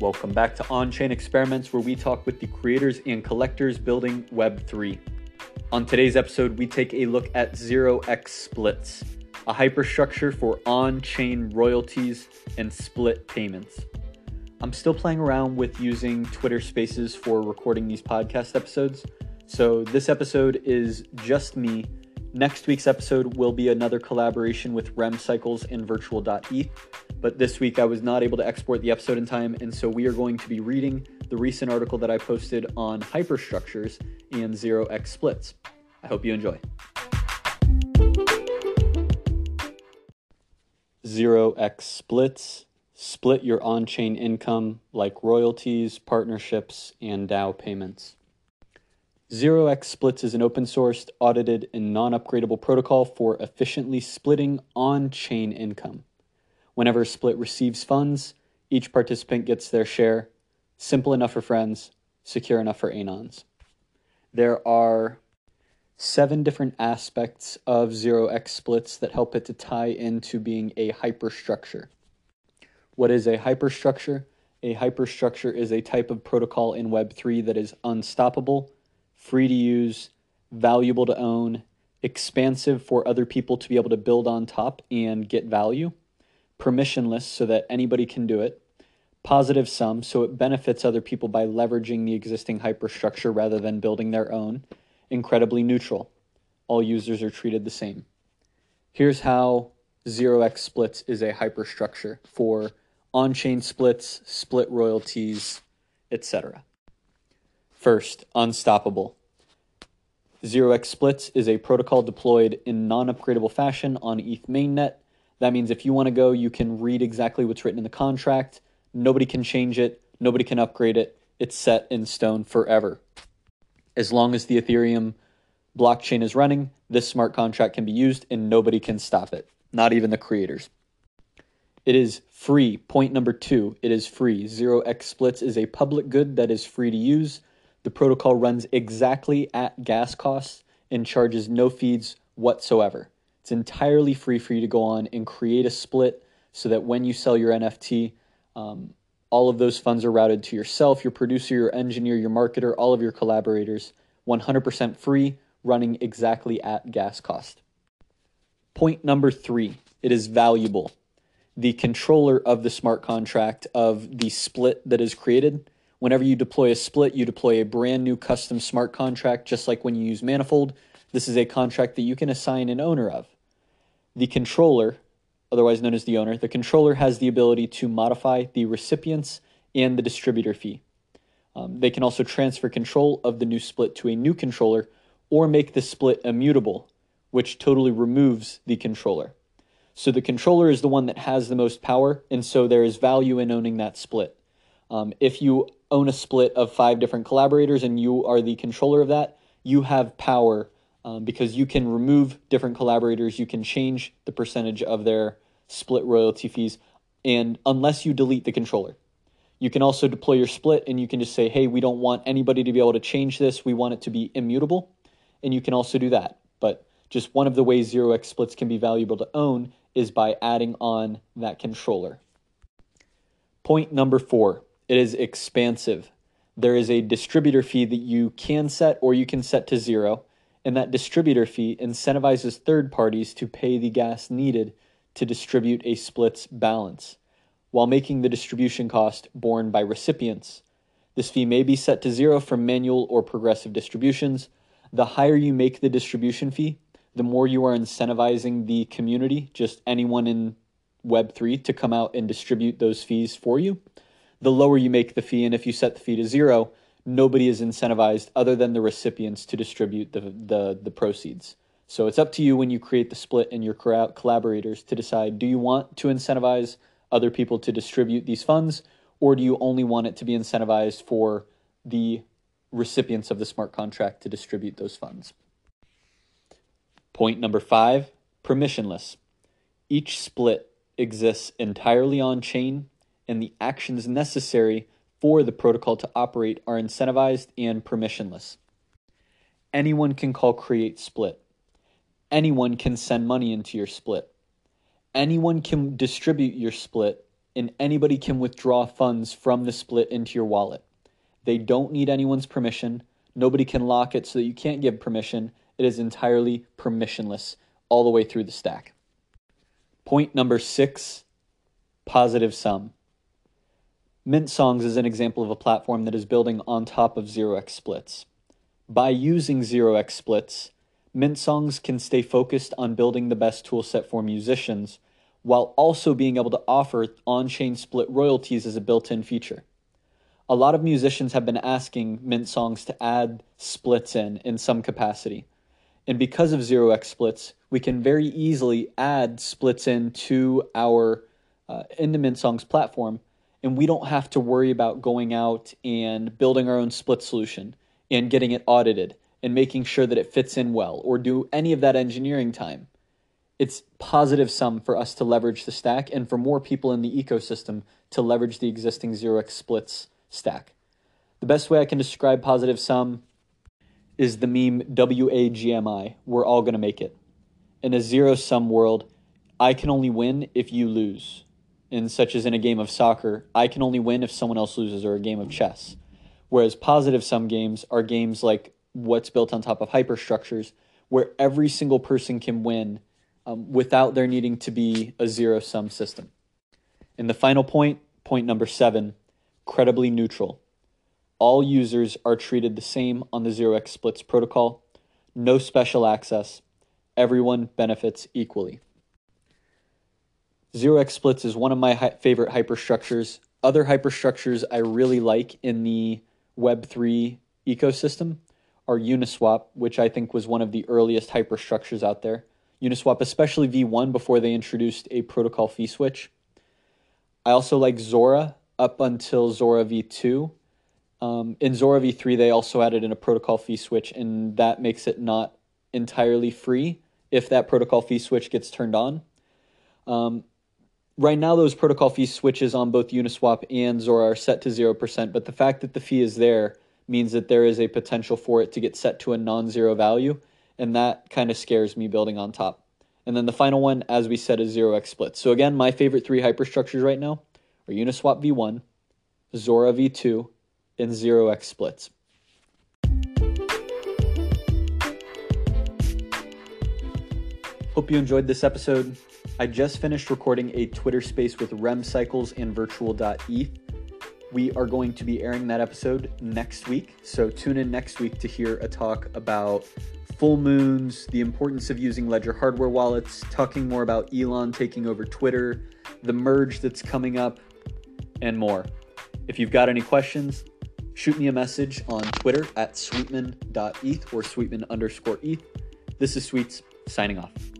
Welcome back to On-Chain Experiments, where we talk with the creators and collectors building Web3. On today's episode, we take a look at 0xSplits, a hyperstructure for on-chain royalties and split payments. I'm still playing around with using Twitter Spaces for recording these podcast episodes, so this episode is just me. Next week's episode will be another collaboration with RemCycles and Virtual.Eth, but this week I was not able to export the episode in time, and so we are going to be reading the recent article that I posted on hyperstructures and 0xSplits. I hope you enjoy. 0xSplits, split your on-chain income like royalties, partnerships, and DAO payments. 0xSplits is an open-sourced, audited, and non-upgradable protocol for efficiently splitting on-chain income. Whenever a split receives funds, each participant gets their share. Simple enough for friends, secure enough for anons. There are 7 different aspects of 0xSplits that help it to tie into being a hyperstructure. What is a hyperstructure? A hyperstructure is a type of protocol in Web3 that is unstoppable, free to use, valuable to own, expansive for other people to be able to build on top and get value, permissionless so that anybody can do it, positive sum so it benefits other people by leveraging the existing hyperstructure rather than building their own, incredibly neutral. All users are treated the same. Here's how 0xSplits is a hyperstructure for on-chain splits, split royalties, etc. First, unstoppable. 0xSplits is a protocol deployed in non-upgradable fashion on ETH mainnet. That means if you want to go, you can read exactly what's written in the contract. Nobody can change it. Nobody can upgrade it. It's set in stone forever. As long as the Ethereum blockchain is running, this smart contract can be used and nobody can stop it, not even the creators. It is free. Point number 2, it is free. 0xSplits is a public good that is free to use. The protocol runs exactly at gas costs and charges no fees whatsoever. It's entirely free for you to go on and create a split so that when you sell your NFT, all of those funds are routed to yourself, your producer, your engineer, your marketer, all of your collaborators, 100% free, running exactly at gas cost. Point number 3, it is valuable. The controller of the smart contract of the split that is created. Whenever you deploy a split, you deploy a brand new custom smart contract, just like when you use Manifold. This is a contract that you can assign an owner of. The controller, otherwise known as the owner, the controller has the ability to modify the recipients and the distributor fee. They can also transfer control of the new split to a new controller or make the split immutable, which totally removes the controller. So the controller is the one that has the most power, and so there is value in owning that split. If you own a split of 5 different collaborators and you are the controller of that, you have power because you can remove different collaborators, you can change the percentage of their split royalty fees, and unless you delete the controller. You can also deploy your split and you can just say, hey, we don't want anybody to be able to change this, we want it to be immutable, and you can also do that. But just one of the ways 0xSplits can be valuable to own is by adding on that controller. Point number 4. It is expansive. There is a distributor fee that you can set or you can set to 0, and that distributor fee incentivizes third parties to pay the gas needed to distribute a split's balance while making the distribution cost borne by recipients. This fee may be set to 0 for manual or progressive distributions. The higher you make the distribution fee, the more you are incentivizing the community, just anyone in Web3, to come out and distribute those fees for you. The lower you make the fee, and if you set the fee to 0, nobody is incentivized other than the recipients to distribute the proceeds. So it's up to you when you create the split and your collaborators to decide, do you want to incentivize other people to distribute these funds, or do you only want it to be incentivized for the recipients of the smart contract to distribute those funds? Point number 5, permissionless. Each split exists entirely on-chain, and the actions necessary for the protocol to operate are incentivized and permissionless. Anyone can call create split. Anyone can send money into your split. Anyone can distribute your split and anybody can withdraw funds from the split into your wallet. They don't need anyone's permission. Nobody can lock it so that you can't give permission. It is entirely permissionless all the way through the stack. Point number 6, positive sum. Mint Songs is an example of a platform that is building on top of 0xSplits. By using 0xSplits, Mint Songs can stay focused on building the best toolset for musicians while also being able to offer on-chain split royalties as a built-in feature. A lot of musicians have been asking Mint Songs to add splits in some capacity. And because of 0xSplits, we can very easily add splits into Mint Songs platform, and we don't have to worry about going out and building our own split solution and getting it audited and making sure that it fits in well or do any of that engineering time. It's positive sum for us to leverage the stack and for more people in the ecosystem to leverage the existing 0xSplits stack. The best way I can describe positive sum is the meme WAGMI, we're all going to make it. In a zero-sum world, I can only win if you lose. And such as in a game of soccer, I can only win if someone else loses, or a game of chess. Whereas positive-sum games are games like what's built on top of hyperstructures, where every single person can win without there needing to be a zero-sum system. And the final point, point number 7, credibly neutral. All users are treated the same on the 0xSplits protocol. No special access. Everyone benefits equally. 0xSplits is one of my favorite hyperstructures. Other hyperstructures I really like in the Web3 ecosystem are Uniswap, which I think was one of the earliest hyperstructures out there. Uniswap, especially V1, before they introduced a protocol fee switch. I also like Zora up until Zora V2. In Zora V3, they also added in a protocol fee switch, and that makes it not entirely free if that protocol fee switch gets turned on. Right now, those protocol fee switches on both Uniswap and Zora are set to 0%, but the fact that the fee is there means that there is a potential for it to get set to a non-zero value, and that kind of scares me building on top. And then the final one, as we said, is 0xSplits. So again, my favorite 3 hyperstructures right now are Uniswap V1, Zora V2, and 0xSplits. Hope you enjoyed this episode. I just finished recording a Twitter space with RemCycles and Virtual.Eth. We are going to be airing that episode next week, so tune in next week to hear a talk about full moons, the importance of using ledger hardware wallets, talking more about Elon taking over Twitter, the merge that's coming up, and more. If you've got any questions, shoot me a message on Twitter at sweetman.eth or sweetman_eth. This is Sweets, signing off.